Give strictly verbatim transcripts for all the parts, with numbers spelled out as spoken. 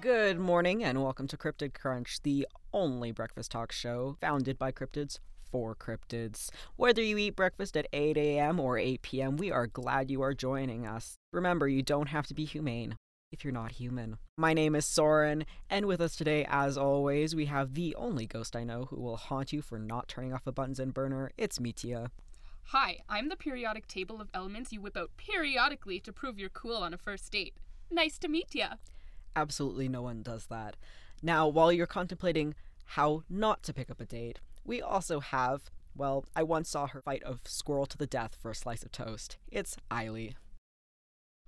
Good morning and welcome to Cryptid Crunch, the only breakfast talk show founded by cryptids for cryptids. Whether you eat breakfast at eight a.m. or eight p.m., we are glad you are joining us. Remember, you don't have to be humane if you're not human. My name is Soren, and with us today, as always, we have the only ghost I know who will haunt you for not turning off a buttons and burner. It's me, Tia. Hi, I'm the periodic table of elements you whip out periodically to prove you're cool on a first date. Nice to meet ya. Absolutely no one does that. Now, while you're contemplating how not to pick up a date, we also have, well, I once saw her fight a squirrel to the death for a slice of toast. It's Eily.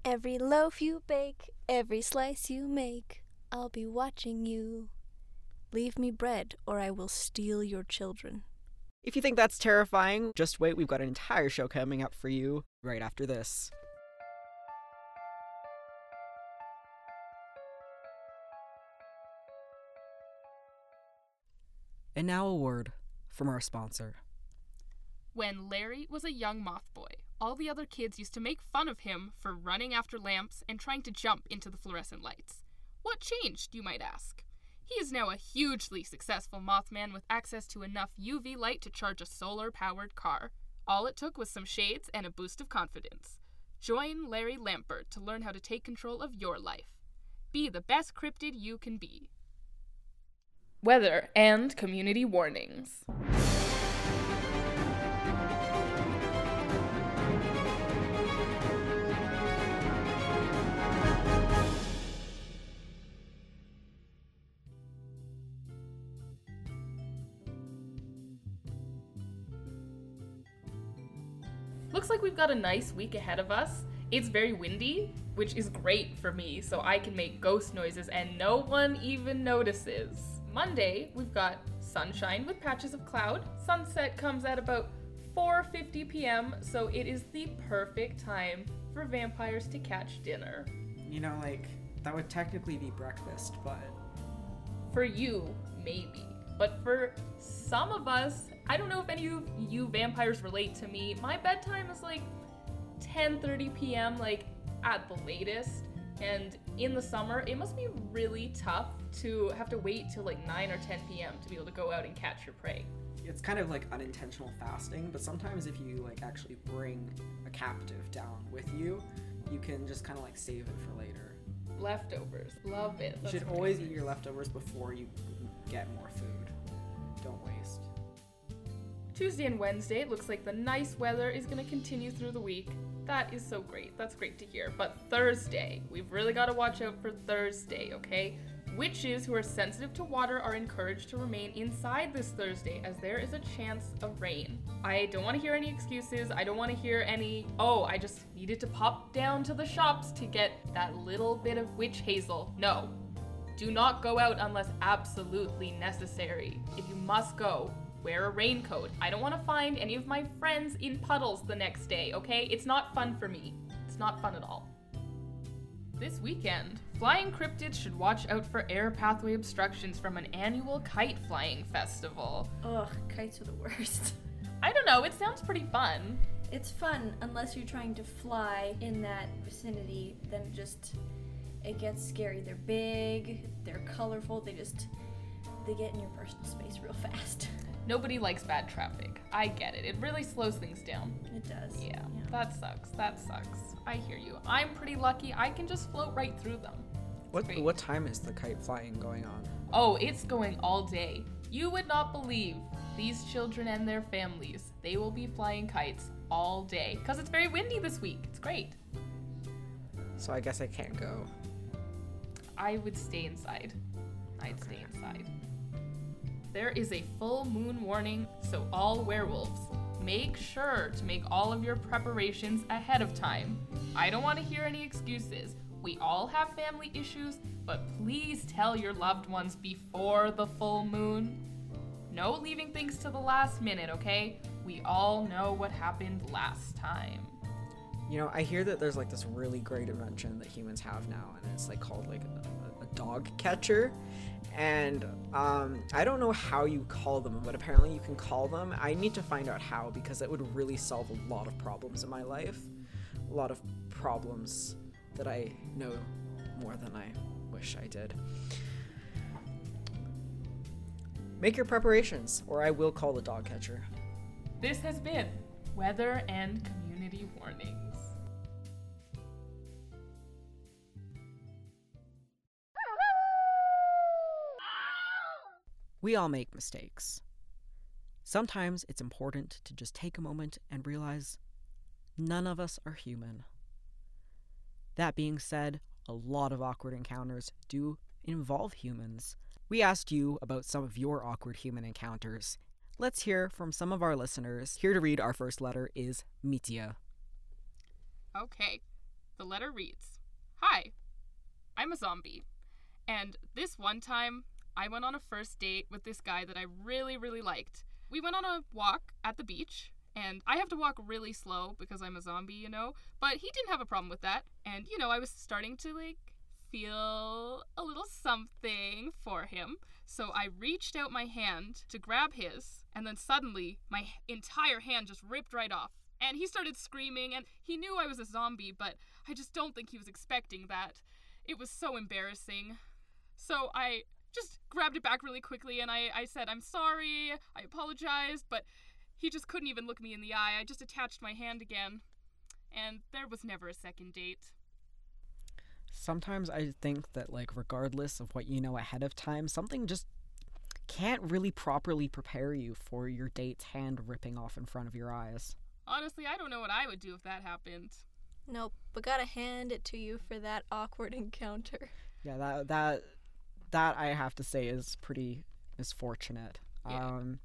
Every loaf you bake, every slice you make, I'll be watching you. Leave me bread or I will steal your children. If you think that's terrifying, just wait, we've got an entire show coming up for you right after this. And now a word from our sponsor. When Larry was a young moth boy, all the other kids used to make fun of him for running after lamps and trying to jump into the fluorescent lights. What changed, you might ask? He is now a hugely successful Mothman with access to enough U V light to charge a solar-powered car. All it took was some shades and a boost of confidence. Join Larry Lampert to learn how to take control of your life. Be the best cryptid you can be. Weather and community warnings. Looks like we've got a nice week ahead of us. It's very windy, which is great for me, so I can make ghost noises and no one even notices. Monday, we've got sunshine with patches of cloud. Sunset comes at about four fifty p.m., so it is the perfect time for vampires to catch dinner. You know, like, that would technically be breakfast, but... For you, maybe. But for some of us, I don't know if any of you vampires relate to me, my bedtime is like ten thirty p.m., like, at the latest. And in the summer, it must be really tough to have to wait till like nine or ten p.m. to be able to go out and catch your prey. It's kind of like unintentional fasting, but sometimes if you like actually bring a captive down with you, you can just kind of like save it for later. Leftovers. Love it. That's you should always eat your leftovers before you get more food. Don't waste. Tuesday and Wednesday, it looks like the nice weather is going to continue through the week. That is so great. That's great to hear. But Thursday, we've really got to watch out for Thursday, okay? Witches who are sensitive to water are encouraged to remain inside this Thursday as there is a chance of rain. I don't want to hear any excuses. I don't want to hear any, oh, I just needed to pop down to the shops to get that little bit of witch hazel. No, do not go out unless absolutely necessary. If you must go, wear a raincoat. I don't want to find any of my friends in puddles the next day, okay? It's not fun for me. It's not fun at all. This weekend, flying cryptids should watch out for air pathway obstructions from an annual kite flying festival. Ugh, kites are the worst. I don't know, it sounds pretty fun. It's fun, unless you're trying to fly in that vicinity, then just, it gets scary. They're big, they're colorful, they just, they get in your personal space real fast. Nobody likes bad traffic. I get it. It really slows things down. It does. Yeah, yeah. That sucks. That sucks. I hear you. I'm pretty lucky. I can just float right through them. It's what great. What time is the kite flying going on? Oh, it's going all day. You would not believe these children and their families. They will be flying kites all day because it's very windy this week. It's great. So I guess I can't go. I would stay inside. I'd okay. stay inside. There is a full moon warning, so all werewolves, make sure to make all of your preparations ahead of time. I don't want to hear any excuses. We all have family issues, but please tell your loved ones before the full moon. No leaving things to the last minute, okay? We all know what happened last time. You know, I hear that there's like this really great invention that humans have now, and it's like called like a, a dog catcher. And um, I don't know how you call them, but apparently you can call them. I need to find out how, because it would really solve a lot of problems in my life. A lot of problems that I know more than I wish I did. Make your preparations, or I will call the dog catcher. This has been Weather and Community Warnings. We all make mistakes. Sometimes it's important to just take a moment and realize none of us are human. That being said, a lot of awkward encounters do involve humans. We asked you about some of your awkward human encounters. Let's hear from some of our listeners. Here to read our first letter is Mitya. Okay, the letter reads, "Hi, I'm a zombie. And this one time, I went on a first date with this guy that I really, really liked. We went on a walk at the beach, and I have to walk really slow because I'm a zombie, you know, but he didn't have a problem with that. And, you know, I was starting to, like, feel a little something for him. So I reached out my hand to grab his, and then suddenly my entire hand just ripped right off. And he started screaming, and he knew I was a zombie, but I just don't think he was expecting that. It was so embarrassing. So I just grabbed it back really quickly, and I, I said, I'm sorry, I apologize, but he just couldn't even look me in the eye. I just attached my hand again, and there was never a second date." Sometimes I think that, like, regardless of what you know ahead of time, something just can't really properly prepare you for your date's hand ripping off in front of your eyes. Honestly, I don't know what I would do if that happened. Nope, but gotta hand it to you for that awkward encounter. Yeah, that that that I have to say is pretty misfortunate. Yeah. Um,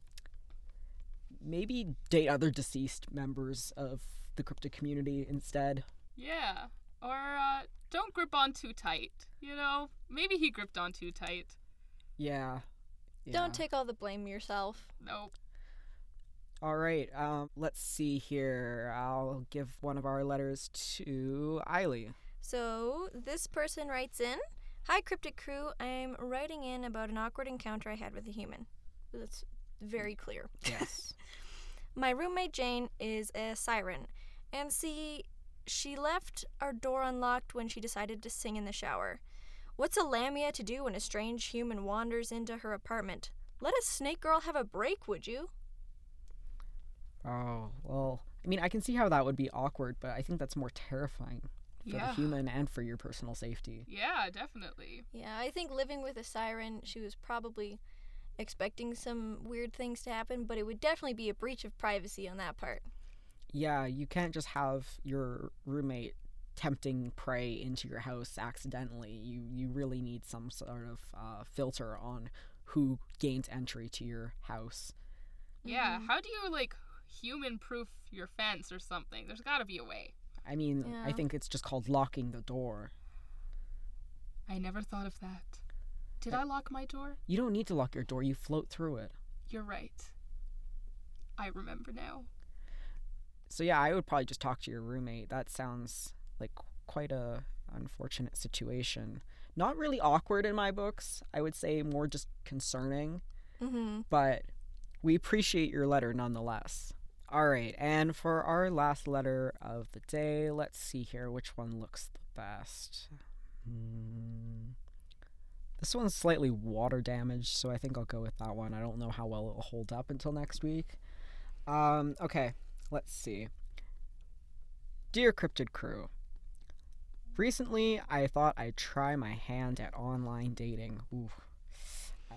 maybe date other deceased members of the cryptid community instead. Yeah, or uh, don't grip on too tight, you know? Maybe he gripped on too tight. Yeah. yeah. Don't take all the blame yourself. Nope. All right, um, let's see here. I'll give one of our letters to Ailey. So this person writes in, "Hi, Cryptid Crew. I'm writing in about an awkward encounter I had with a human." That's very clear. Yes. "My roommate Jane is a siren, and see... she left our door unlocked when she decided to sing in the shower. What's a lamia to do when a strange human wanders into her apartment? Let a snake girl have a break, would you?" Oh, well, I mean, I can see how that would be awkward, but I think that's more terrifying for yeah. the human and for your personal safety. Yeah, definitely. Yeah, I think living with a siren, she was probably expecting some weird things to happen, but it would definitely be a breach of privacy on that part. Yeah, you can't just have your roommate tempting prey into your house accidentally. You you really need some sort of uh, filter on who gains entry to your house. Yeah, mm-hmm. How do you, like, human-proof your fence or something? There's got to be a way. I mean, yeah. I think it's just called locking the door. I never thought of that. Did I, I lock my door? You don't need to lock your door. You float through it. You're right. I remember now. So yeah, I would probably just talk to your roommate. That sounds like quite a unfortunate situation. Not really awkward in my books. I would say more just concerning. Mm-hmm. But we appreciate your letter nonetheless. All right, and for our last letter of the day, let's see here which one looks the best. Mm. This one's slightly water damaged, so I think I'll go with that one. I don't know how well it'll hold up until next week. Um, okay. Let's see. "Dear Cryptid Crew, recently I thought I'd try my hand at online dating." Ooh.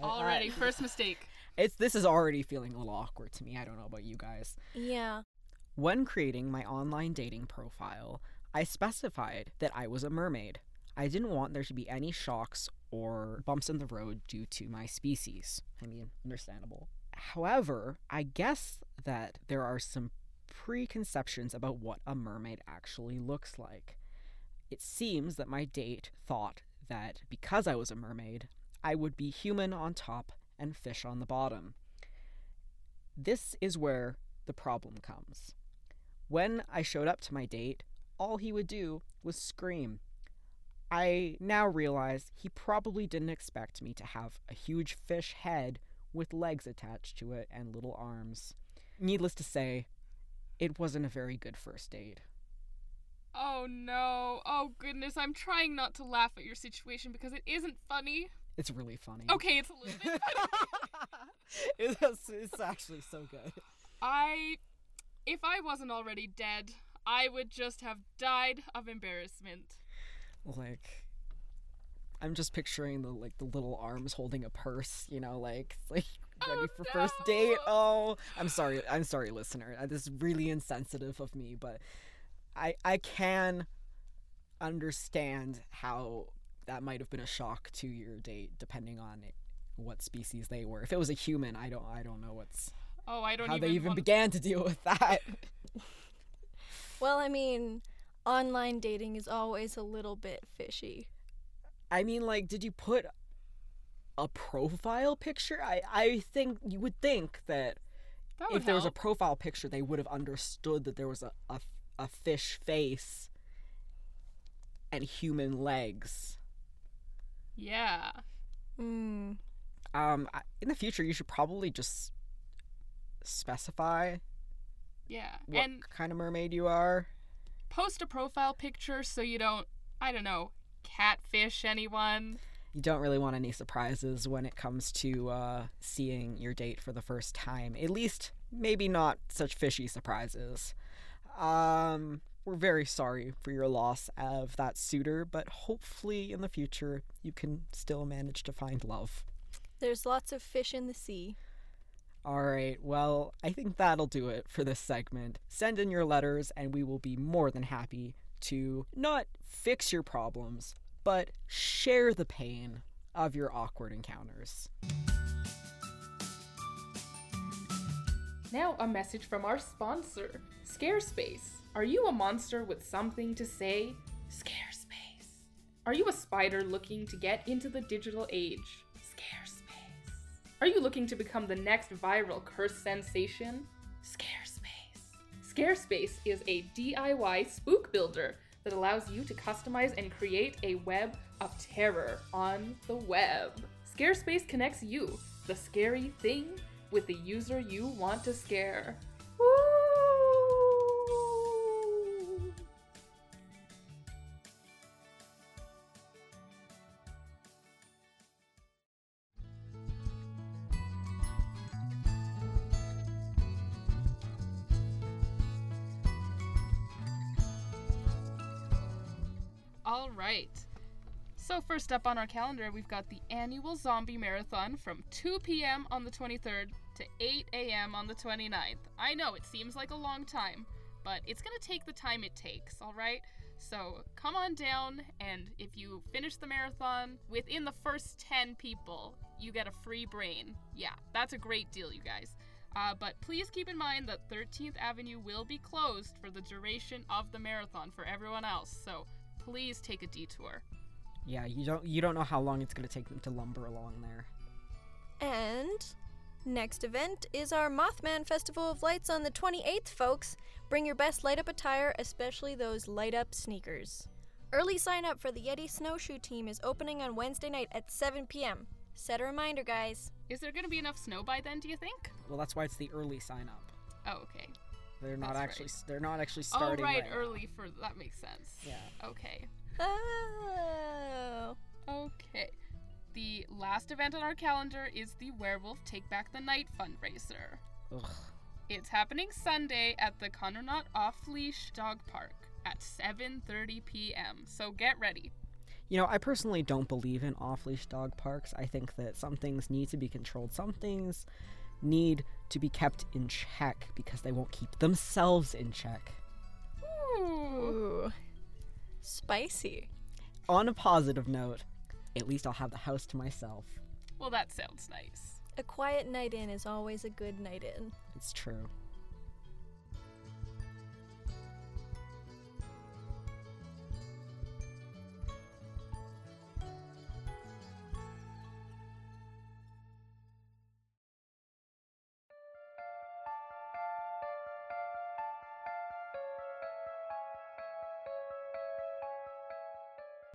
Already, I, I, first mistake. It's This is already feeling a little awkward to me. I don't know about you guys. Yeah. "When creating my online dating profile, I specified that I was a mermaid. I didn't want there to be any shocks or bumps in the road due to my species. I mean, understandable. However, I guess that there are some preconceptions about what a mermaid actually looks like. It seems that my date thought that because I was a mermaid, I would be human on top and fish on the bottom. This is where the problem comes. When I showed up to my date, all he would do was scream. I now realize he probably didn't expect me to have a huge fish head with legs attached to it and little arms. Needless to say, it wasn't a very good first date. Oh no. Oh goodness. I'm trying not to laugh at your situation because it isn't funny. It's really funny. Okay, it's a little bit funny. it is, it's actually so good. I, if I wasn't already dead, I would just have died of embarrassment. Like, I'm just picturing the like the little arms holding a purse, you know, like like ready oh, for no. first date. Oh, I'm sorry, I'm sorry, listener. This is really insensitive of me, but I I can understand how that might have been a shock to your date, depending on it, what species they were. If it was a human, I don't I don't know what's oh I don't how even they even want... began to deal with that. Well, I mean, online dating is always a little bit fishy. I mean, like, did you put a profile picture? I, I think you would think that, that would if help. There was a profile picture, they would have understood that there was a, a, a fish face and human legs. Yeah. Mm. Um. In the future, you should probably just specify yeah. what and kind of mermaid you are. Post a profile picture so you don't, I don't know, catfish anyone. You don't really want any surprises when it comes to uh, seeing your date for the first time. At least, maybe not such fishy surprises. Um, we're very sorry for your loss of that suitor, but hopefully in the future you can still manage to find love. There's lots of fish in the sea. All right, well, I think that'll do it for this segment. Send in your letters, and we will be more than happy to not fix your problems, but share the pain of your awkward encounters. Now a message from our sponsor, ScareSpace. Are you a monster with something to say? ScareSpace. Are you a spider looking to get into the digital age? ScareSpace. Are you looking to become the next viral curse sensation? ScareSpace. ScareSpace is a D I Y spook builder that allows you to customize and create a web of terror on the web. ScareSpace connects you, the scary thing, with the user you want to scare. Woo! All right. So first up on our calendar, we've got the annual zombie marathon from two p.m. on the twenty-third to eight a.m. on the twenty-ninth. I know it seems like a long time, but it's going to take the time it takes, all right? So come on down, and if you finish the marathon within the first ten people, you get a free brain. Yeah, that's a great deal, you guys. Uh, but please keep in mind that thirteenth Avenue will be closed for the duration of the marathon for everyone else, so please take a detour. Yeah, you don't you don't know how long it's going to take them to lumber along there. And next event is our Mothman Festival of Lights on the twenty-eighth, folks. Bring your best light-up attire, especially those light-up sneakers. Early sign-up for the Yeti snowshoe team is opening on Wednesday night at seven p.m. Set a reminder, guys. Is there going to be enough snow by then, do you think? Well, that's why it's the early sign-up. Oh, okay. They're not that's actually right. They're not actually starting. Oh, right, right early now. For that makes sense. Yeah. Okay. Oh. Okay. The last event on our calendar is the Werewolf Take Back the Night fundraiser. Ugh. It's happening Sunday at the Connor Off Leash Dog Park at seven thirty p.m. So get ready. You know, I personally don't believe in off-leash dog parks. I think that some things need to be controlled. Some things need to be kept in check because they won't keep themselves in check. Ooh. Spicy. On a positive note, at least I'll have the house to myself. Well, that sounds nice. A quiet night in is always a good night in. It's true.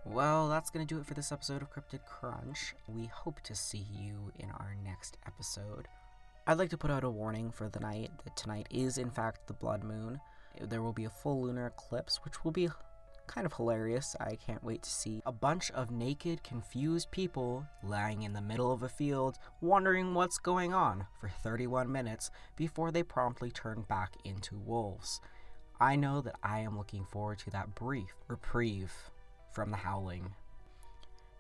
Well, that's going to do it for this episode of Cryptid Crunch. We hope to see you in our next episode. I'd like to put out a warning for the night that tonight is, in fact, the blood moon. There will be a full lunar eclipse, which will be kind of hilarious. I can't wait to see a bunch of naked, confused people lying in the middle of a field, wondering what's going on for thirty-one minutes before they promptly turn back into wolves. I know that I am looking forward to that brief reprieve from the howling.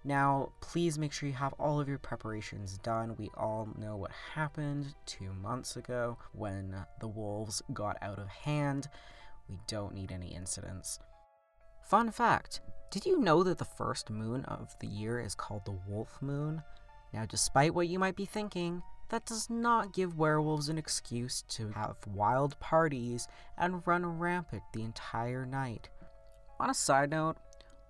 Now, please make sure you have all of your preparations done. We all know what happened two months ago when the wolves got out of hand. We don't need any incidents. Fun fact, did you know that the first moon of the year is called the Wolf Moon? Now, despite what you might be thinking, that does not give werewolves an excuse to have wild parties and run rampant the entire night. On a side note,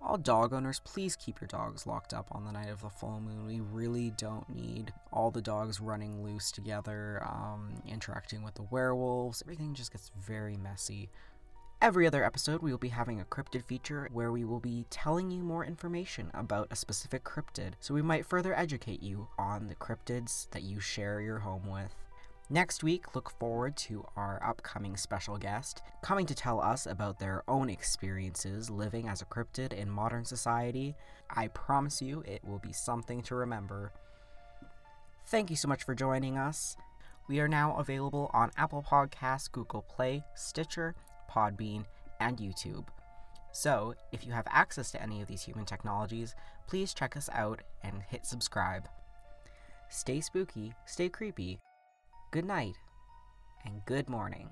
all dog owners, please keep your dogs locked up on the night of the full moon. We really don't need all the dogs running loose together, um, interacting with the werewolves. Everything just gets very messy. Every other episode, we will be having a cryptid feature where we will be telling you more information about a specific cryptid, so we might further educate you on the cryptids that you share your home with. Next week, look forward to our upcoming special guest coming to tell us about their own experiences living as a cryptid in modern society. I promise you it will be something to remember. Thank you so much for joining us. We are now available on Apple Podcasts, Google Play, Stitcher, Podbean, and YouTube. So, if you have access to any of these human technologies, please check us out and hit subscribe. Stay spooky, stay creepy. Good night, and good morning.